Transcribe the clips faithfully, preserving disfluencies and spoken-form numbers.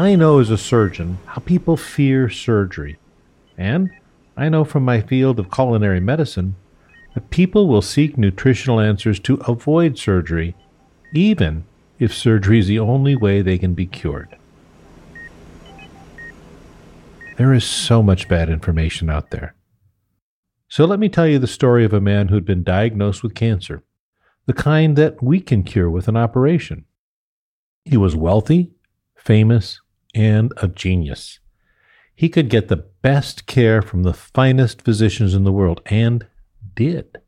I know as a surgeon how people fear surgery, and I know from my field of culinary medicine that people will seek nutritional answers to avoid surgery, even if surgery is the only way they can be cured. There is so much bad information out there. So let me tell you the story of a man who'd been diagnosed with cancer, the kind that we can cure with an operation. He was wealthy, famous, and a genius. He could get the best care from the finest physicians in the world, and did.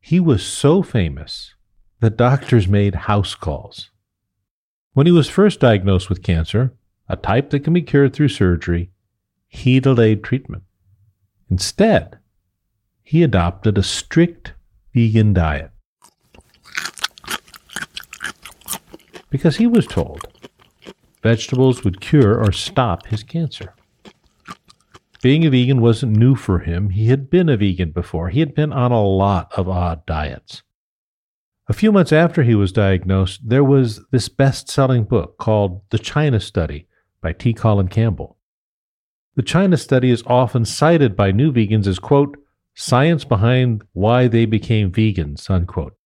He was so famous that doctors made house calls. When he was first diagnosed with cancer, a type that can be cured through surgery, he delayed treatment. Instead, he adopted a strict vegan diet because he was told vegetables would cure or stop his cancer. Being a vegan wasn't new for him. He had been a vegan before. He had been on a lot of odd diets. A few months after he was diagnosed, there was this best-selling book called The China Study by T. Colin Campbell. The China Study is often cited by new vegans as, quote, science behind why they became vegans, unquote.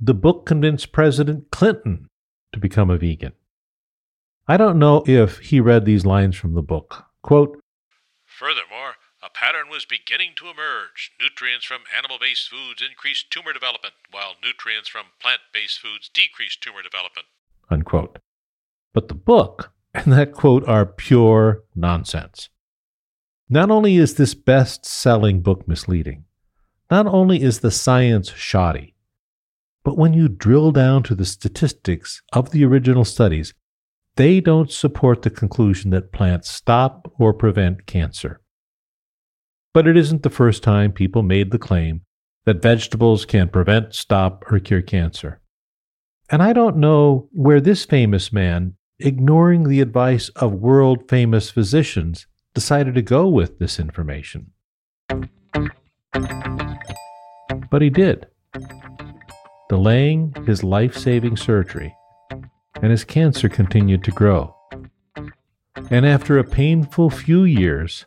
The book convinced President Clinton to become a vegan. I don't know if he read these lines from the book. Quote, furthermore, a pattern was beginning to emerge. Nutrients from animal-based foods increased tumor development, while nutrients from plant-based foods decreased tumor development, unquote. But the book and that quote are pure nonsense. Not only is this best-selling book misleading, not only is the science shoddy, but when you drill down to the statistics of the original studies, they don't support the conclusion that plants stop or prevent cancer. But it isn't the first time people made the claim that vegetables can prevent, stop, or cure cancer. And I don't know where this famous man, ignoring the advice of world-famous physicians, decided to go with this information. But he did, delaying his life-saving surgery, and his cancer continued to grow. And after a painful few years,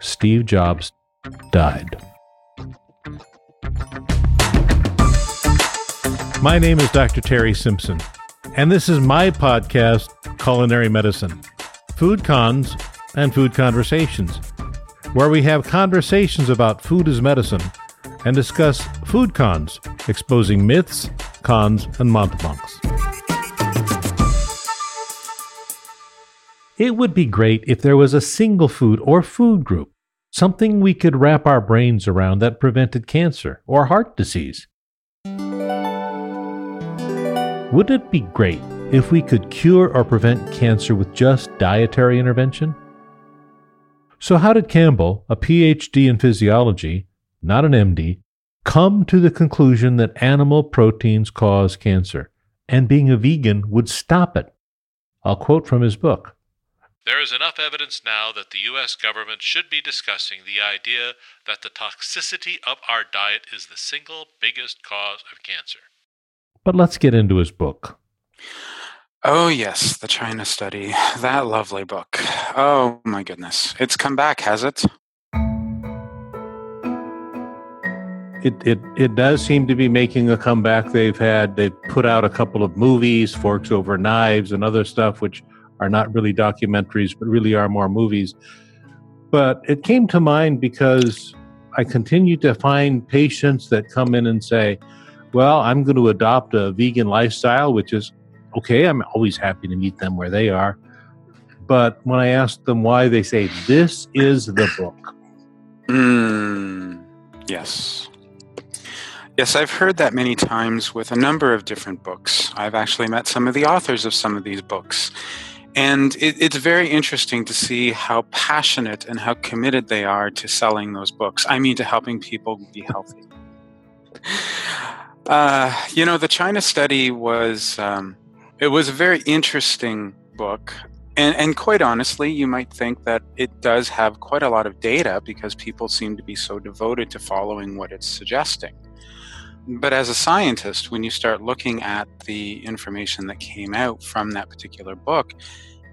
Steve Jobs died. My name is Doctor Terry Simpson, and this is my podcast, Culinary Medicine, Food Cons and Food Conversations, where we have conversations about food as medicine and discuss food cons, exposing myths, cons, and mountebanks. It would be great if there was a single food or food group, something we could wrap our brains around that prevented cancer or heart disease. Would it be great if we could cure or prevent cancer with just dietary intervention? So how did Campbell, a P H D in physiology, not an M D, come to the conclusion that animal proteins cause cancer, and being a vegan would stop it? I'll quote from his book. There is enough evidence now that the U S government should be discussing the idea that the toxicity of our diet is the single biggest cause of cancer. But let's get into his book. Oh, yes, The China Study. That lovely book. Oh, my goodness. It's come back, has it? It, it, it does seem to be making a comeback. They've had, they've put out a couple of movies, Forks Over Knives and other stuff, which are not really documentaries, but really are more movies. But it came to mind because I continue to find patients that come in and say, well, I'm going to adopt a vegan lifestyle, which is okay. I'm always happy to meet them where they are. But when I ask them why, they say, this is the book. Mm, yes. Yes, I've heard that many times with a number of different books. I've actually met some of the authors of some of these books. And it, it's very interesting to see how passionate and how committed they are to selling those books. I mean, to helping people be healthy. Uh, you know, the China Study was, um, it was a very interesting book. And, and quite honestly, you might think that it does have quite a lot of data because people seem to be so devoted to following what it's suggesting. But as a scientist, when you start looking at the information that came out from that particular book,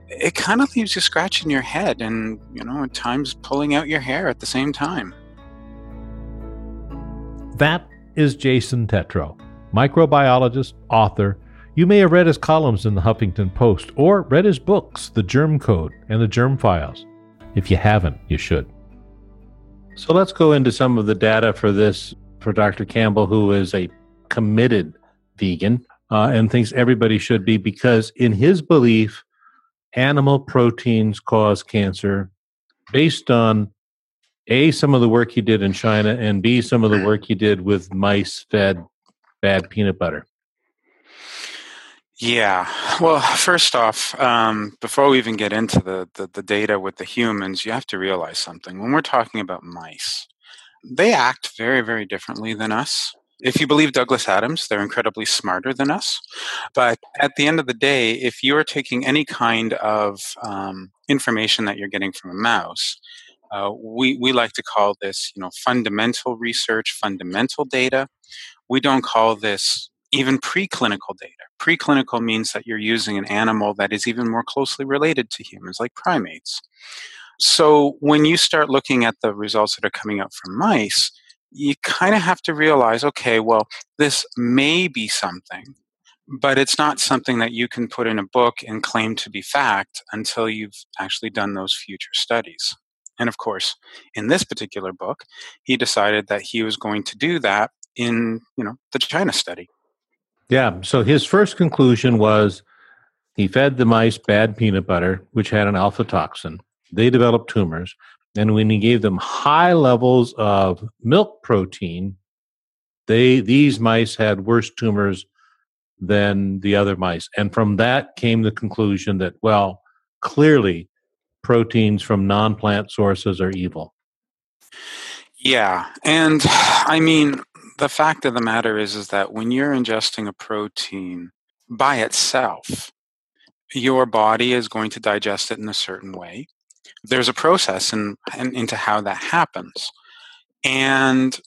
it kind of leaves you scratching your head and, you know, at times pulling out your hair at the same time. That is Jason Tetro, microbiologist, author. You may have read his columns in the Huffington Post or read his books, The Germ Code and The Germ Files. If you haven't, you should. So let's go into some of the data for this, for Doctor Campbell, who is a committed vegan uh, and thinks everybody should be, because in his belief, animal proteins cause cancer based on A, some of the work he did in China, and B, some of the work he did with mice fed bad peanut butter. Yeah. Well, first off, um, before we even get into the, the, the data with the humans, you have to realize something. When we're talking about mice, they act very, very differently than us. If you believe Douglas Adams, they're incredibly smarter than us. But at the end of the day, if you're taking any kind of um, information that you're getting from a mouse, uh, we, we like to call this, you know, fundamental research, fundamental data. We don't call this even preclinical data. Preclinical means that you're using an animal that is even more closely related to humans, like primates. So when you start looking at the results that are coming out from mice, you kind of have to realize, okay, well, this may be something, but it's not something that you can put in a book and claim to be fact until you've actually done those future studies. And of course, in this particular book, he decided that he was going to do that in, you know, the China study. Yeah. So his first conclusion was he fed the mice bad peanut butter, which had an alpha toxin. They developed tumors. And when he gave them high levels of milk protein, they these mice had worse tumors than the other mice. And from that came the conclusion that, well, clearly proteins from non-plant sources are evil. Yeah. And I mean, the fact of the matter is, is that when you're ingesting a protein by itself, your body is going to digest it in a certain way. There's a process in, in, into how that happens. And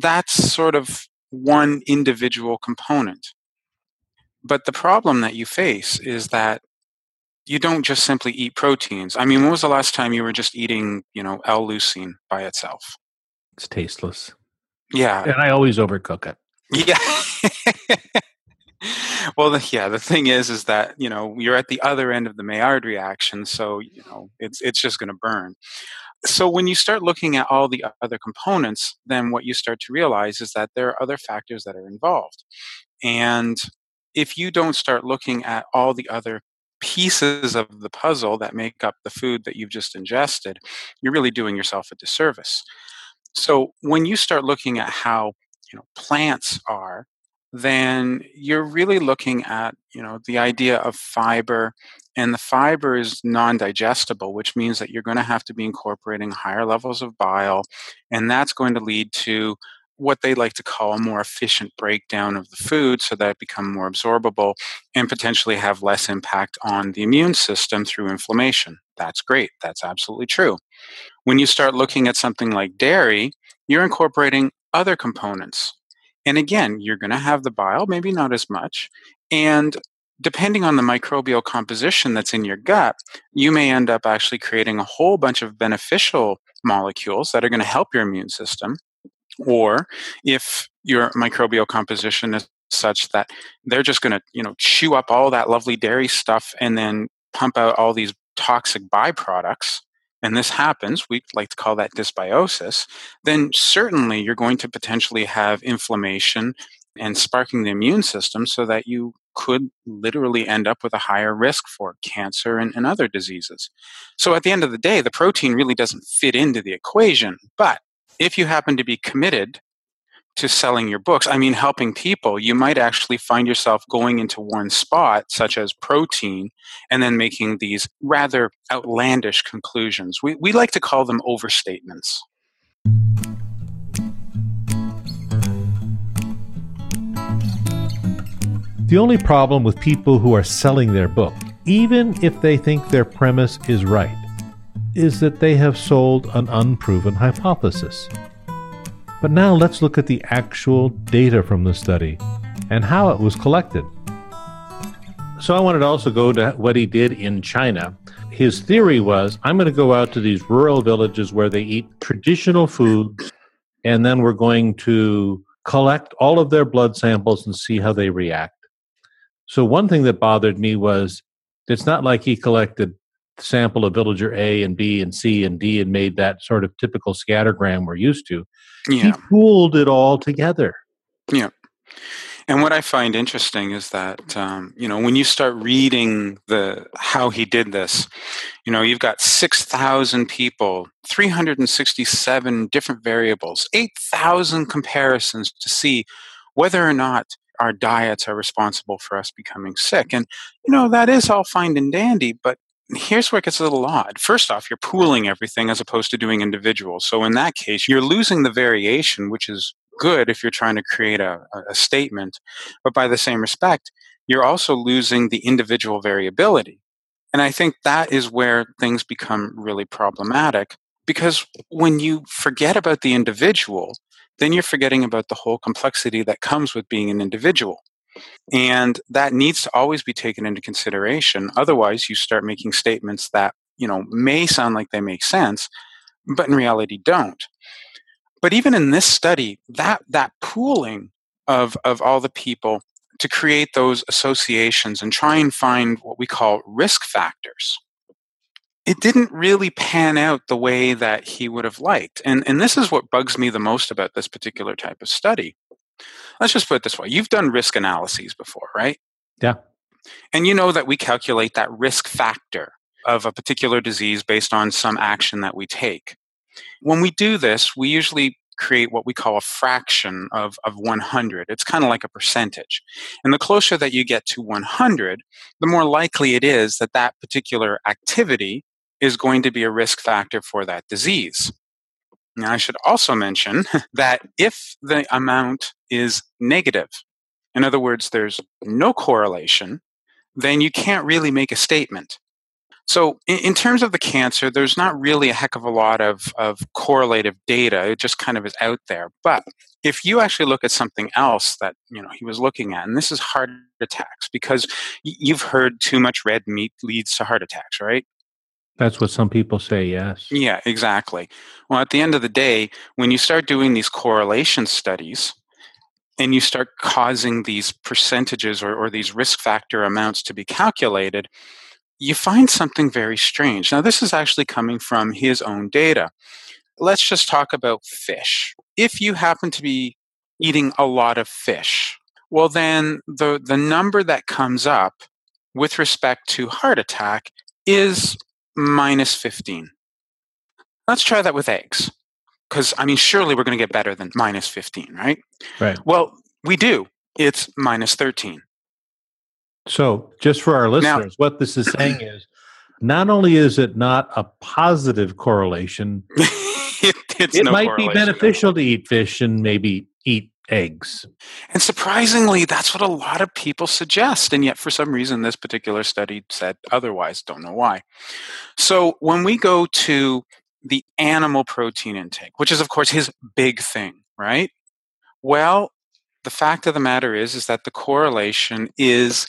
that's sort of one individual component. But the problem that you face is that you don't just simply eat proteins. I mean, when was the last time you were just eating, you know, L-leucine by itself? It's tasteless. Yeah. And I always overcook it. Yeah. Well, the, yeah, the thing is, is that, you know, you're at the other end of the Maillard reaction, so, you know, it's it's just going to burn. So when you start looking at all the other components, then what you start to realize is that there are other factors that are involved. And if you don't start looking at all the other pieces of the puzzle that make up the food that you've just ingested, you're really doing yourself a disservice. So when you start looking at how, you know, plants are, then you're really looking at, you know, the idea of fiber, and the fiber is non-digestible, which means that you're going to have to be incorporating higher levels of bile, and that's going to lead to what they like to call a more efficient breakdown of the food so that it becomes more absorbable and potentially have less impact on the immune system through inflammation. That's great. That's absolutely true. When you start looking at something like dairy, you're incorporating other components. And again, you're going to have the bile, maybe not as much. And depending on the microbial composition that's in your gut, you may end up actually creating a whole bunch of beneficial molecules that are going to help your immune system. Or if your microbial composition is such that they're just going to, you know, chew up all that lovely dairy stuff and then pump out all these toxic byproducts, and this happens, we like to call that dysbiosis, then certainly you're going to potentially have inflammation and sparking the immune system so that you could literally end up with a higher risk for cancer and, and other diseases. So at the end of the day, the protein really doesn't fit into the equation. But if you happen to be committed to selling your books, I mean, helping people, you might actually find yourself going into one spot, such as protein, and then making these rather outlandish conclusions. We we like to call them overstatements. The only problem with people who are selling their book, even if they think their premise is right, is that they have sold an unproven hypothesis. But now let's look at the actual data from the study and how it was collected. So I wanted to also go to what he did in China. His theory was, I'm going to go out to these rural villages where they eat traditional foods, and then we're going to collect all of their blood samples and see how they react. So one thing that bothered me was, it's not like he collected sample of villager A and B and C and D and made that sort of typical scattergram we're used to. Yeah. He pooled it all together. Yeah. And what I find interesting is that, um, you know, when you start reading the how he did this, you know, you've got six thousand people, three hundred sixty-seven different variables, eight thousand comparisons to see whether or not our diets are responsible for us becoming sick. And, you know, that is all fine and dandy, but here's where it gets a little odd. First off, you're pooling everything as opposed to doing individuals. So in that case, you're losing the variation, which is good if you're trying to create a, a statement. But by the same respect, you're also losing the individual variability. And I think that is where things become really problematic, because when you forget about the individual, then you're forgetting about the whole complexity that comes with being an individual. And that needs to always be taken into consideration. Otherwise, you start making statements that, you know, may sound like they make sense, but in reality don't. But even in this study, that that pooling of, of all the people to create those associations and try and find what we call risk factors, it didn't really pan out the way that he would have liked. And, and this is what bugs me the most about this particular type of study. Let's just put it this way. You've done risk analyses before, right? Yeah. And you know that we calculate that risk factor of a particular disease based on some action that we take. When we do this, we usually create what we call a fraction of, of one hundred. It's kind of like a percentage. And the closer that you get to one hundred, the more likely it is that that particular activity is going to be a risk factor for that disease. Now, I should also mention that if the amount is negative, in other words, there's no correlation, then you can't really make a statement. So in terms of the cancer, there's not really a heck of a lot of, of correlative data. It just kind of is out there. But if you actually look at something else that, you know, he was looking at, and this is heart attacks, because you've heard too much red meat leads to heart attacks, right? That's what some people say, yes. Yeah, exactly. Well, at the end of the day, when you start doing these correlation studies and you start causing these percentages or, or these risk factor amounts to be calculated, you find something very strange. Now, this is actually coming from his own data. Let's just talk about fish. If you happen to be eating a lot of fish, well, then the, the number that comes up with respect to heart attack is minus fifteen. Let's try that with eggs, because, I mean, surely we're going to get better than minus fifteen, right? Right. Well, we do. It's minus thirteen. So just for our listeners, now, what this is saying is, not only is it not a positive correlation, it, it's it no might correlation. Be beneficial to eat fish and maybe eat eggs. And surprisingly, that's what a lot of people suggest. And yet, for some reason, this particular study said otherwise. Don't know why. So when we go to the animal protein intake, which is, of course, his big thing, right? Well, the fact of the matter is, is that the correlation is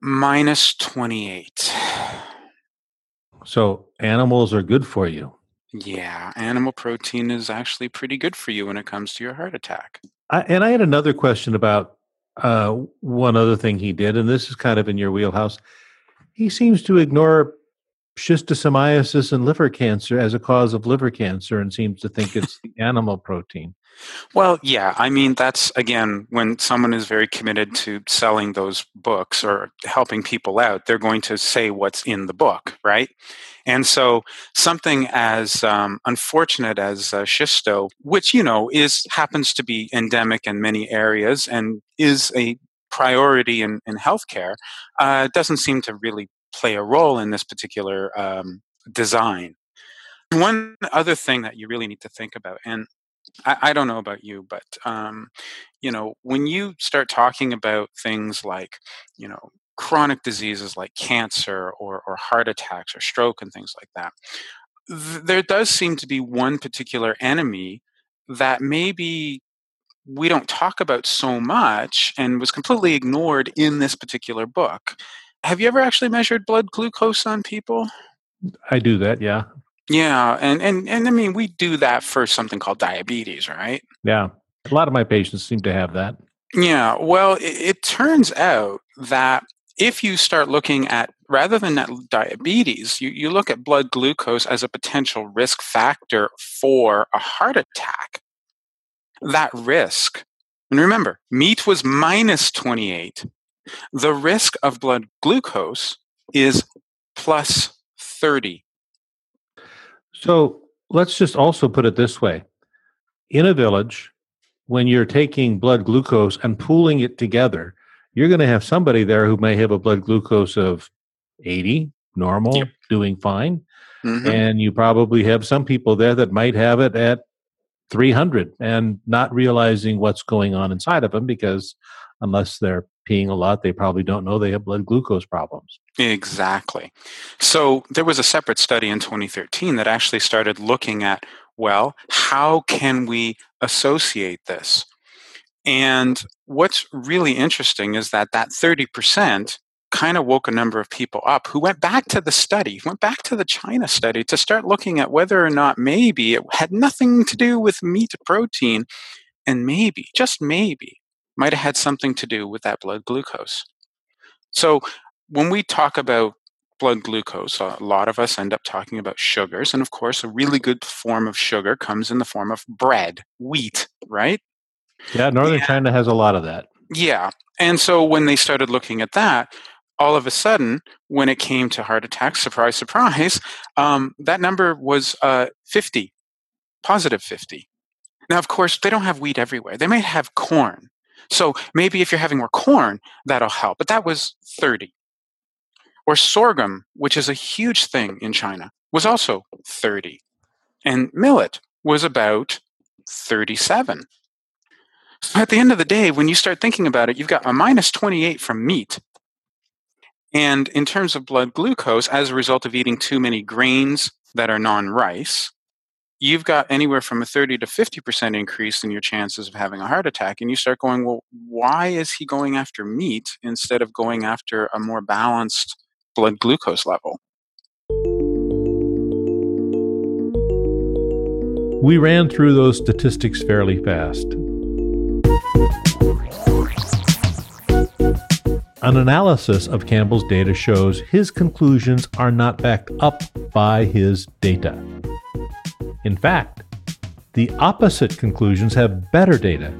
minus twenty-eight. So animals are good for you. Yeah, animal protein is actually pretty good for you when it comes to your heart attack. I, and I had another question about uh, one other thing he did, and this is kind of in your wheelhouse. He seems to ignore schistosomiasis and liver cancer as a cause of liver cancer and seems to think it's the animal protein. Well, yeah. I mean, that's, again, when someone is very committed to selling those books or helping people out, they're going to say what's in the book, right? And so something as um, unfortunate as uh, schisto, which, you know, is happens to be endemic in many areas and is a priority in, in healthcare, uh, doesn't seem to really play a role in this particular um, design. One other thing that you really need to think about, and I, I don't know about you, but, um, you know, when you start talking about things like, you know, chronic diseases like cancer or, or heart attacks or stroke and things like that, th- there does seem to be one particular enemy that maybe we don't talk about so much and was completely ignored in this particular book. Have you ever actually measured blood glucose on people? I do that, yeah. Yeah, and, and, and I mean, we do that for something called diabetes, right? Yeah. A lot of my patients seem to have that. Yeah, well, it, it turns out that if you start looking at, rather than at diabetes, you, you look at blood glucose as a potential risk factor for a heart attack. That risk, and remember, meat was minus twenty-eight. The risk of blood glucose is plus thirty. So let's just also put it this way. In a village, when you're taking blood glucose and pooling it together, you're going to have somebody there who may have a blood glucose of eighty, normal, yep, doing fine. Mm-hmm. And you probably have some people there that might have it at three hundred and not realizing what's going on inside of them, because unless they're peeing a lot, they probably don't know they have blood glucose problems. Exactly. So there was a separate study in twenty thirteen that actually started looking at, well, how can we associate this? And what's really interesting is that that thirty percent kind of woke a number of people up who went back to the study, went back to the China study to start looking at whether or not maybe it had nothing to do with meat protein, and maybe, just maybe, might have had something to do with that blood glucose. So when we talk about blood glucose, a lot of us end up talking about sugars. And of course, a really good form of sugar comes in the form of bread, wheat, right? Yeah, Northern yeah. China has a lot of that. Yeah. And so when they started looking at that, all of a sudden, when it came to heart attacks, surprise, surprise, um, that number was uh, fifty, positive fifty. Now, of course, they don't have wheat everywhere. They might have corn. So maybe if you're having more corn, that'll help. But that was thirty. Or sorghum, which is a huge thing in China, was also thirty. And millet was about thirty-seven. So at the end of the day, when you start thinking about it, you've got a minus twenty-eight from meat. And in terms of blood glucose, as a result of eating too many grains that are non-rice, you've got anywhere from a thirty to fifty percent increase in your chances of having a heart attack. And you start going, well, why is he going after meat instead of going after a more balanced blood glucose level? We ran through those statistics fairly fast. An analysis of Campbell's data shows his conclusions are not backed up by his data. In fact, the opposite conclusions have better data,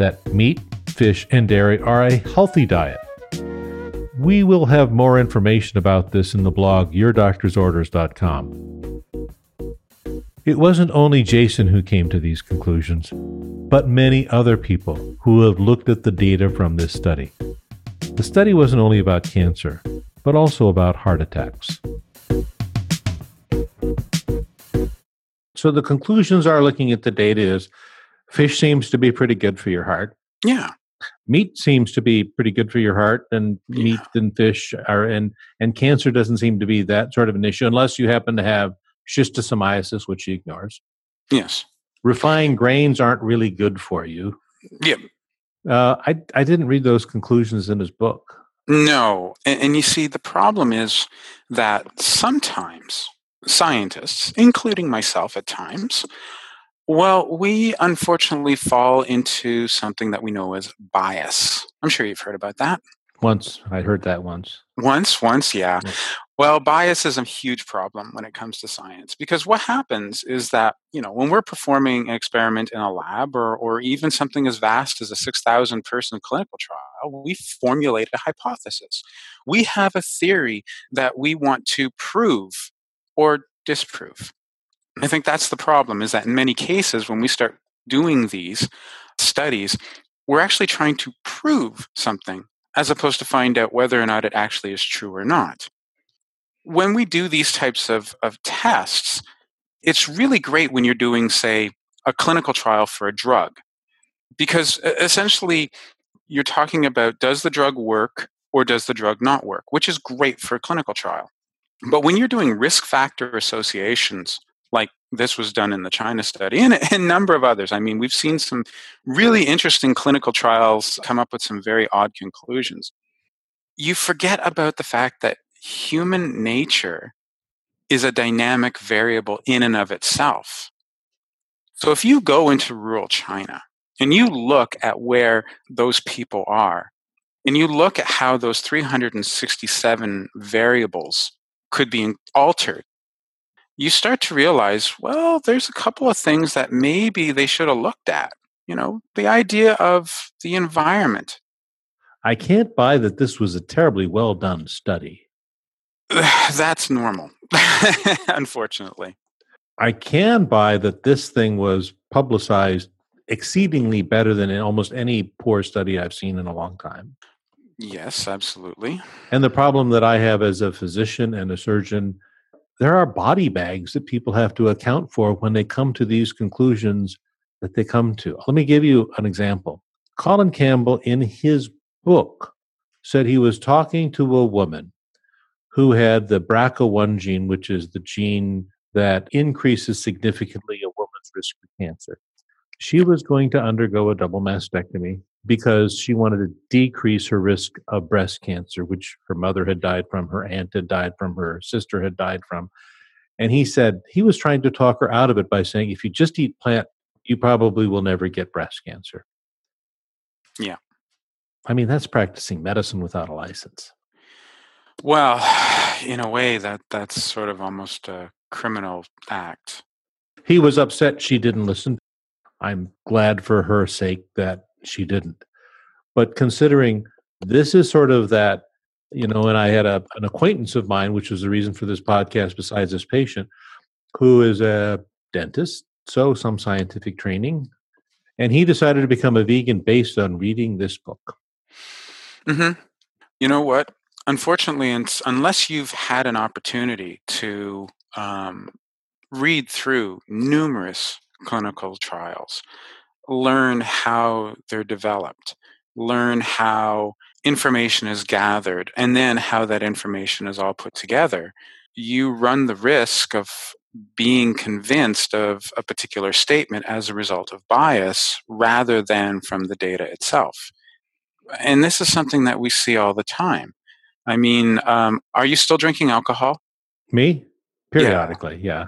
that meat, fish, and dairy are a healthy diet. We will have more information about this in the blog your doctors orders dot com. It wasn't only Jason who came to these conclusions, but many other people who have looked at the data from this study. The study wasn't only about cancer, but also about heart attacks. So the conclusions are, looking at the data, is fish seems to be pretty good for your heart. Yeah. Meat seems to be pretty good for your heart, and yeah. meat and fish are, and, and cancer doesn't seem to be that sort of an issue, unless you happen to have schistosomiasis, which he ignores. Yes. Refined grains aren't really good for you. Yeah. Uh, I I didn't read those conclusions in his book. No. And, and you see, the problem is that sometimes scientists, including myself at times, well, we unfortunately fall into something that we know as bias. I'm sure you've heard about that. Once. I heard that once. Once, once, yeah. yeah. Well, bias is a huge problem when it comes to science, because what happens is that, you know, when we're performing an experiment in a lab, or, or even something as vast as a six thousand person clinical trial, we formulate a hypothesis. We have a theory that we want to prove or disprove. I think that's the problem, is that in many cases, when we start doing these studies, we're actually trying to prove something as opposed to find out whether or not it actually is true or not. When we do these types of, of tests, it's really great when you're doing, say, a clinical trial for a drug, because essentially you're talking about, does the drug work or does the drug not work, which is great for a clinical trial. But when you're doing risk factor associations like this was done in the China Study and a number of others. I mean, we've seen some really interesting clinical trials come up with some very odd conclusions. You forget about the fact that human nature is a dynamic variable in and of itself. So if you go into rural China and you look at where those people are, and you look at how those three hundred sixty-seven variables could be altered, you start to realize, well, there's a couple of things that maybe they should have looked at. You know, the idea of the environment. I can't buy that this was a terribly well-done study. That's normal, unfortunately. I can buy that this thing was publicized exceedingly better than in almost any poor study I've seen in a long time. Yes, absolutely. And the problem that I have as a physician and a surgeon, there are body bags that people have to account for when they come to these conclusions that they come to. Let me give you an example. Colin Campbell, in his book, said he was talking to a woman who had the B R C A one gene, which is the gene that increases significantly a woman's risk for cancer. She was going to undergo a double mastectomy because she wanted to decrease her risk of breast cancer, which her mother had died from, her aunt had died from, her sister had died from. And he said he was trying to talk her out of it by saying, if you just eat plant, you probably will never get breast cancer. Yeah. I mean, that's practicing medicine without a license. Well, in a way, that that's sort of almost a criminal act. He was upset she didn't listen. I'm glad for her sake that she didn't. But considering this is sort of that, you know, and I had a, an acquaintance of mine, which was the reason for this podcast besides this patient, who is a dentist, so some scientific training, and he decided to become a vegan based on reading this book. Mm-hmm. You know what? Unfortunately, unless you've had an opportunity to um, read through numerous clinical trials, learn how they're developed, learn how information is gathered, and then how that information is all put together, you run the risk of being convinced of a particular statement as a result of bias rather than from the data itself. And this is something that we see all the time. I mean, um, are you still drinking alcohol? Me? Periodically, yeah. yeah.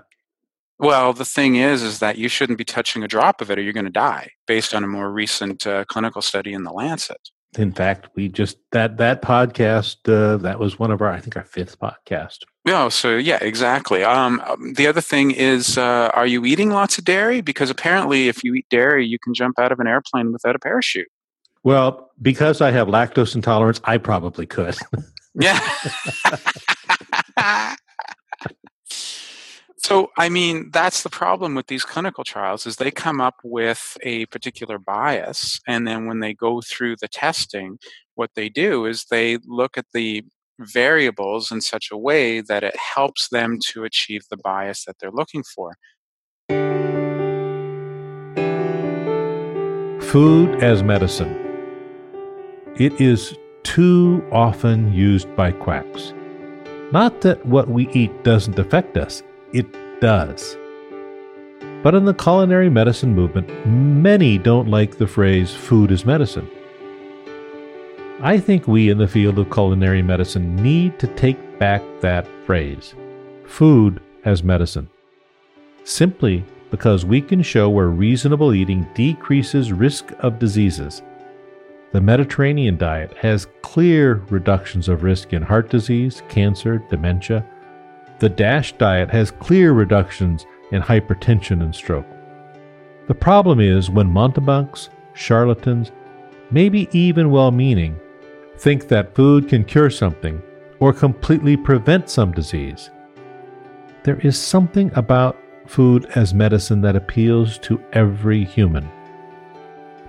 Well, the thing is, is that you shouldn't be touching a drop of it or you're going to die, based on a more recent uh, clinical study in The Lancet. In fact, we just, that that podcast, uh, that was one of our, I think our fifth podcast. No, so yeah, exactly. Um, the other thing is, uh, are you eating lots of dairy? Because apparently if you eat dairy, you can jump out of an airplane without a parachute. Well, because I have lactose intolerance, I probably could. Yeah. So, I mean, that's the problem with these clinical trials, is they come up with a particular bias, and then when they go through the testing, what they do is they look at the variables in such a way that it helps them to achieve the bias that they're looking for. Food as medicine. It is too often used by quacks. Not that what we eat doesn't affect us. It does. But in the culinary medicine movement, many don't like the phrase food is medicine. I think we in the field of culinary medicine need to take back that phrase, food as medicine, simply because we can show where reasonable eating decreases risk of diseases. The Mediterranean diet has clear reductions of risk in heart disease, cancer, dementia. The DASH diet has clear reductions in hypertension and stroke. The problem is when mountebanks, charlatans, maybe even well-meaning, think that food can cure something or completely prevent some disease. There is something about food as medicine that appeals to every human,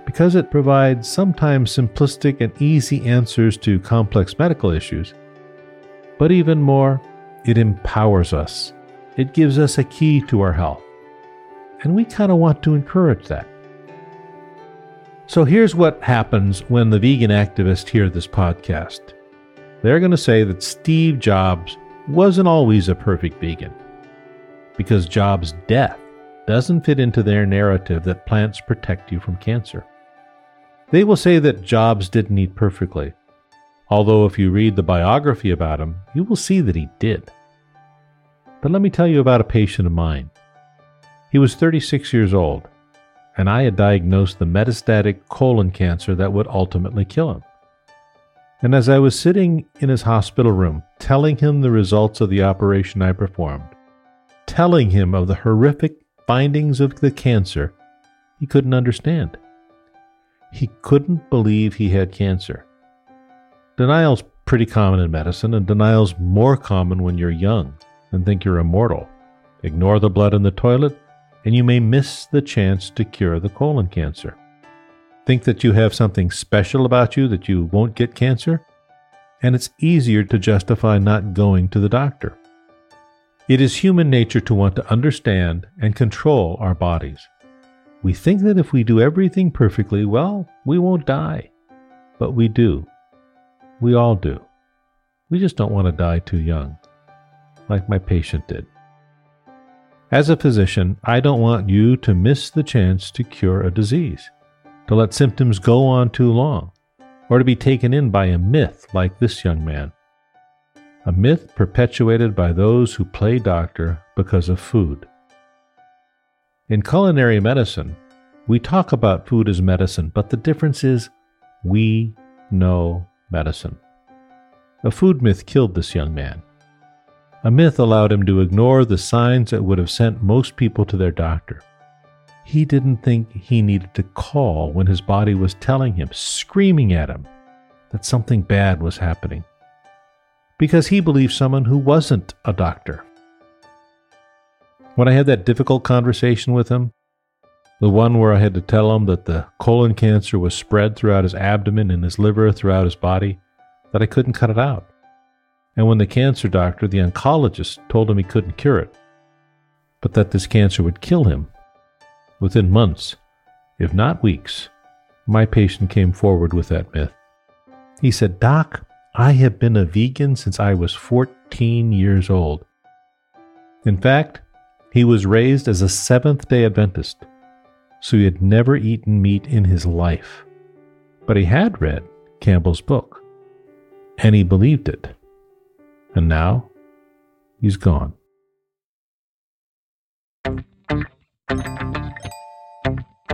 because it provides sometimes simplistic and easy answers to complex medical issues, but even more, it empowers us. It gives us a key to our health. And we kind of want to encourage that. So here's what happens when the vegan activists hear this podcast. They're going to say that Steve Jobs wasn't always a perfect vegan. because Jobs' death doesn't fit into their narrative that plants protect you from cancer. They will say that Jobs didn't eat perfectly, although if you read the biography about him, you will see that he did. But let me tell you about a patient of mine. He was thirty-six years old, and I had diagnosed the metastatic colon cancer that would ultimately kill him. And as I was sitting in his hospital room, telling him the results of the operation I performed, telling him of the horrific findings of the cancer, he couldn't understand. He couldn't believe he had cancer. Denial's pretty common in medicine, and denial's more common when you're young and think you're immortal. Ignore the blood in the toilet, and you may miss the chance to cure the colon cancer. Think that you have something special about you that you won't get cancer, and it's easier to justify not going to the doctor. It is human nature to want to understand and control our bodies. We think that if we do everything perfectly, well, we won't die. But we do. We all do. We just don't want to die too young, like my patient did. As a physician, I don't want you to miss the chance to cure a disease, to let symptoms go on too long, or to be taken in by a myth like this young man. A myth perpetuated by those who play doctor because of food. In culinary medicine, we talk about food as medicine, but the difference is we know medicine. A food myth killed this young man. A myth allowed him to ignore the signs that would have sent most people to their doctor. He didn't think he needed to call when his body was telling him, screaming at him, that something bad was happening, because he believed someone who wasn't a doctor. When I had that difficult conversation with him, the one where I had to tell him that the colon cancer was spread throughout his abdomen and his liver throughout his body, that I couldn't cut it out. And when the cancer doctor, the oncologist, told him he couldn't cure it, but that this cancer would kill him within months, if not weeks, my patient came forward with that myth. He said, "Doc, I have been a vegan since I was fourteen years old." In fact, he was raised as a Seventh-day Adventist, so he had never eaten meat in his life. But he had read Campbell's book, and he believed it. And now, he's gone.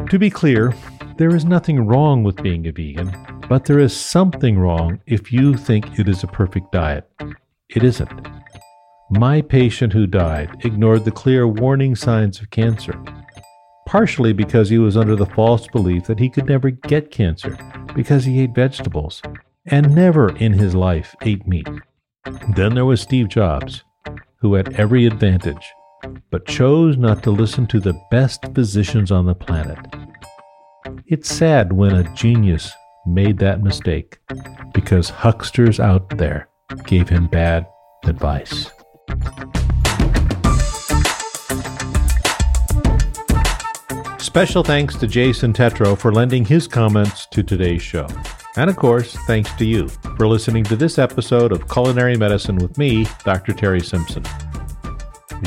To be clear, there is nothing wrong with being a vegan, but there is something wrong if you think it is a perfect diet. It isn't. My patient who died ignored the clear warning signs of cancer, partially because he was under the false belief that he could never get cancer because he ate vegetables and never in his life ate meat. Then there was Steve Jobs, who had every advantage, but chose not to listen to the best physicians on the planet. It's sad when a genius made that mistake, because hucksters out there gave him bad advice. Special thanks to Jason Tetro for lending his comments to today's show. And of course, thanks to you for listening to this episode of Culinary Medicine with me, Doctor Terry Simpson.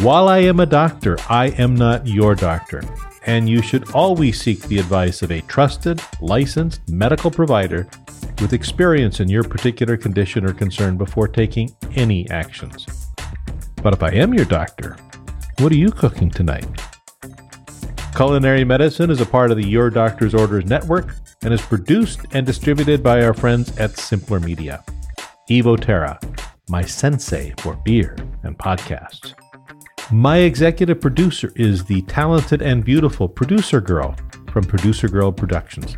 While I am a doctor, I am not your doctor, and you should always seek the advice of a trusted, licensed medical provider with experience in your particular condition or concern before taking any actions. But if I am your doctor, what are you cooking tonight? Culinary Medicine is a part of the Your Doctor's Orders network, and is produced and distributed by our friends at Simpler Media. Evo Terra, my sensei for beer and podcasts. My executive producer is the talented and beautiful Producer Girl from Producer Girl Productions.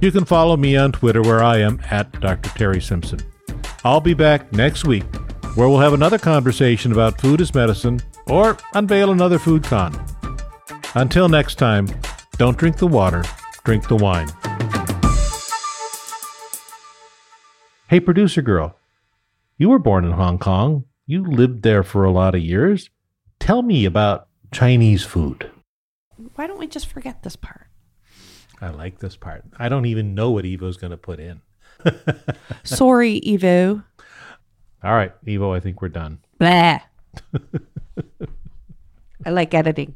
You can follow me on Twitter, where I am at Doctor Terry Simpson. I'll be back next week, where we'll have another conversation about food as medicine, or unveil another food con. Until next time, don't drink the water. Drink the wine. Hey, Producer Girl, you were born in Hong Kong. You lived there for a lot of years. Tell me about Chinese food. Why don't we just forget this part? I like this part. I don't even know what Evo's going to put in. Sorry, Evo. All right, Evo, I think we're done. Blah. I like editing.